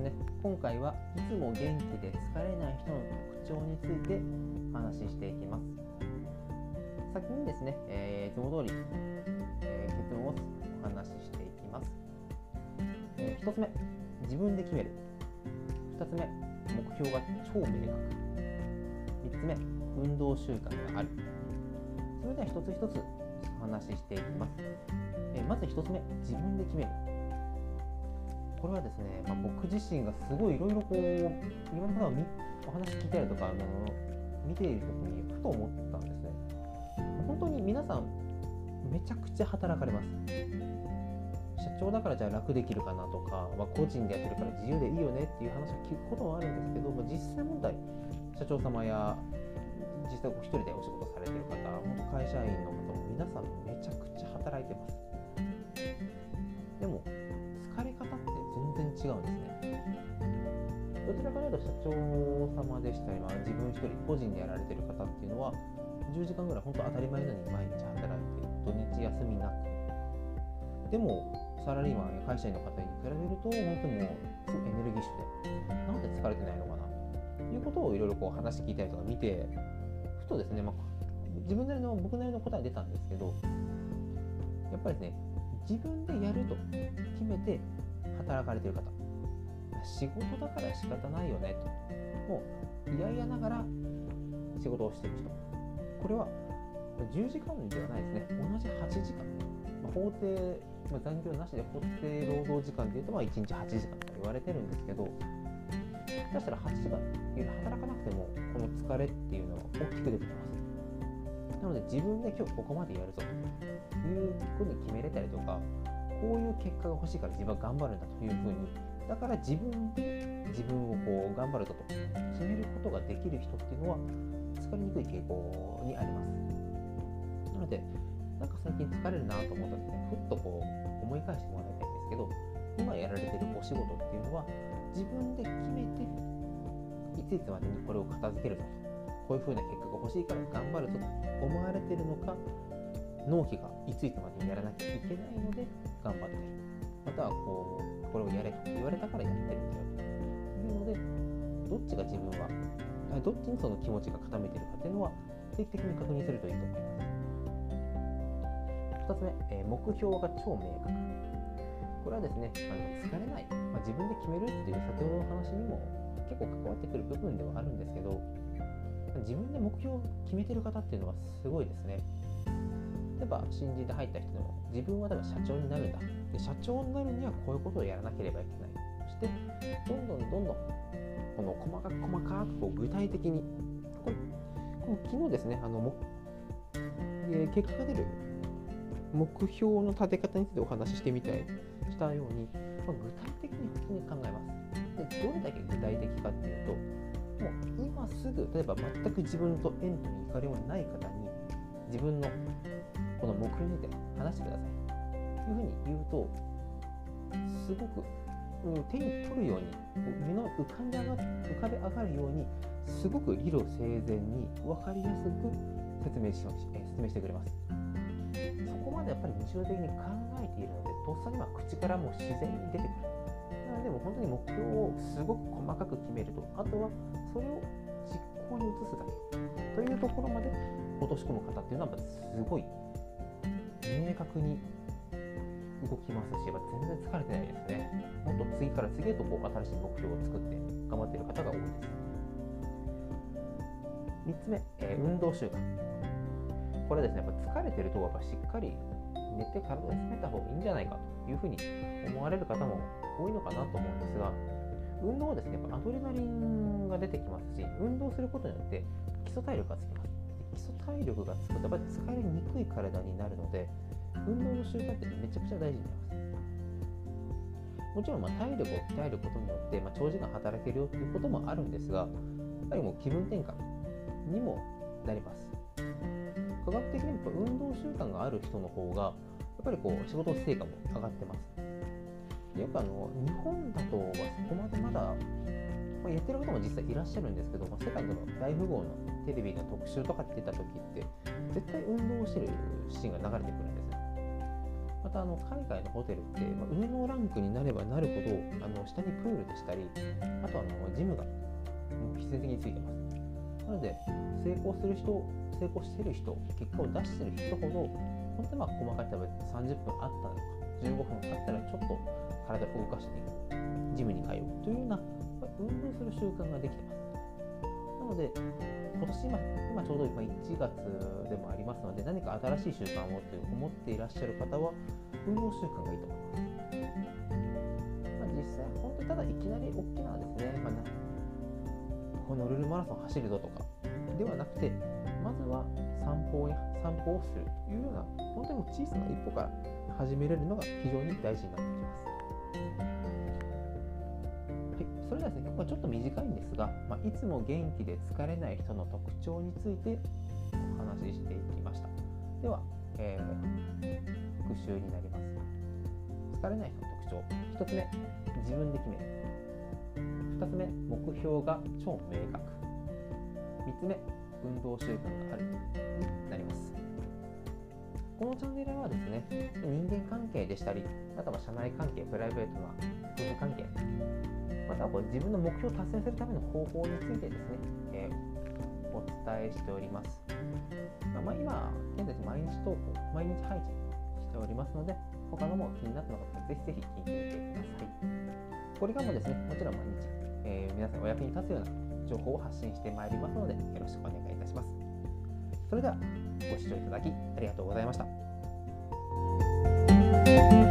ね、今回はいつも元気で疲れない人の特徴についてお話ししていきます。先にですね、いつも通り、結論をお話ししていきます。1つ目、自分で決める。2つ目、目標が超明確。3つ目、運動習慣がある。それでは一つ一つお話ししていきます。まず1つ目、自分で決める。これはですね、僕自身がすごいいろいろこう、いろんな方をお話聞いたりとか見ているときにふと思ったんですね。本当に皆さんめちゃくちゃ働かれます。社長だからじゃあ楽できるかなとか、個人でやってるから自由でいいよねっていう話を聞くこともあるんですけど、実際問題、社長様や実際一人でお仕事されてる方、元会社員の方も皆さんめちゃくちゃ働いてます。でも疲れ方って全然違うんですね。どちらかというと社長様でしたり、自分一人個人でやられてる方っていうのは10時間ぐらい本当当たり前のように毎日働いて、土日休みになって、でもサラリーマンや会社員の方に比べると本当にもうすごいエネルギッシュで、なんで疲れてないのかなということをいろいろこう話聞いたりとか見て、ふとですね、自分なりの僕なりの答え出たんですけど、やっぱりですね、自分でやると決めて働かれている方、仕事だから仕方ないよねと、もう嫌々ながら仕事をしている人、これは10時間ではないですね。同じ8時間、法定、残業なしで法定労働時間でいうと1日8時間と言われてるんですけど、だしたら8時間働かなくてもこの疲れっていうのは大きく出てきます。なので自分で今日ここまでやるぞというふうに決めれたりとか、こういう結果が欲しいから自分は頑張るんだというふうに、だから自分で自分をこう頑張るぞと決めることができる人っていうのは疲れにくい傾向にあります。なのでなんか最近疲れるなと思った時にふっとこう思い返してもらいたいんですけど、今やられてるお仕事っていうのは自分で決めて、いついつまでにこれを片付けるぞと、こういう風な結果が欲しいから頑張るぞと思われてるのか、納期がいついつまでにやらなきゃいけないので頑張ってる、またはこれをやれと言われたからやってるんだよというので、どっちが自分はどっちにその気持ちが傾いているかっていうのは定期的に確認するといいと思います。2つ目、目標が超明確。これはですね、疲れない、自分で決めるっていう先ほどの話にも結構関わってくる部分ではあるんですけど、自分で目標を決めてる方っていうのはすごいですね。例えば新人で入った人でも、自分はだから社長になるんだ、で社長になるにはこういうことをやらなければいけない、そしてどんどんこの細かく具体的に、これ昨日ですね、結果が出る目標の立て方についてお話ししてみたいしたように、具体的に本当に考えます。でどれだけ具体的かっていうと、もう今すぐ、例えば全く自分と縁とに怒りもない方に自分のこの目標について話してくださいというふうに言うと、すごく手に取るように、目の浮かび上がるように、すごく理路整然に分かりやすく説明してくれます。そこまでやっぱり日常的に考えているので、とっさに口からも自然に出てくる。なのでも本当に目標をすごく細かく決めると、あとはそれを実行に移すだけというところまで落とし込む方っていうのは、すごい明確に動きますし、全然疲れてないですね。もっと次から次へと新しい目標を作って頑張っている方が多いです。3つ目、運動習慣。これですね、疲れてるとしっかり寝て体を休めた方がいいんじゃないかというふうに思われる方も多いのかなと思うんですが、運動はですね、アドレナリンが出てきますし、運動することによって基礎体力がつきます。基礎体力がつくと疲れにくい体になるので、運動の習慣ってめちゃくちゃ大事になります。もちろん体力を鍛えることによって長時間働けるよということもあるんですが、やっぱりもう気分転換にもなります。科学的に運動習慣がある人の方がやっぱり仕事の成果も上がってます。やっぱ日本だとそこまでまだ、やってる方も実際いらっしゃるんですけど、世界の大富豪のテレビの特集とか出た時って絶対運動してるシーンが流れてくるんですね。また海外のホテルって、上のランクになればなるほど下にプールでしたり、あとジムが必然的についてます。なので成功してる人、結果を出してる人ほど本当に細かい食べて30分あったのか15分あったらちょっと体を動かしてジムに通うというような運動する習慣ができてます。なので今年今ちょうど1月でもありますので、何か新しい習慣をと思っていらっしゃる方は運動習慣がいいと思います。実際本当にただいきなり大きなですね、このルールマラソン走るぞとかではなくて、まずは散歩をするというような本当に小さな一歩から始めれるのが非常に大事になってきます。それではですね、今日はちょっと短いんですが、いつも元気で疲れない人の特徴についてお話ししていきました。では、復習になります。疲れない人の特徴、1つ目、自分で決める。2つ目、目標が超明確。3つ目、運動習慣があるになります。このチャンネルはですね、人間関係でしたり、あとは社内関係、プライベートな夫婦関係、または自分の目標を達成するための方法についてですね、お伝えしております。今現在毎日配信しておりますので、他のも気になったの方はぜひぜひ聞いてみてください。これからもですね、もちろん毎日、皆さんお役に立つような情報を発信してまいりますので、よろしくお願いいたします。それではご視聴いただきありがとうございました。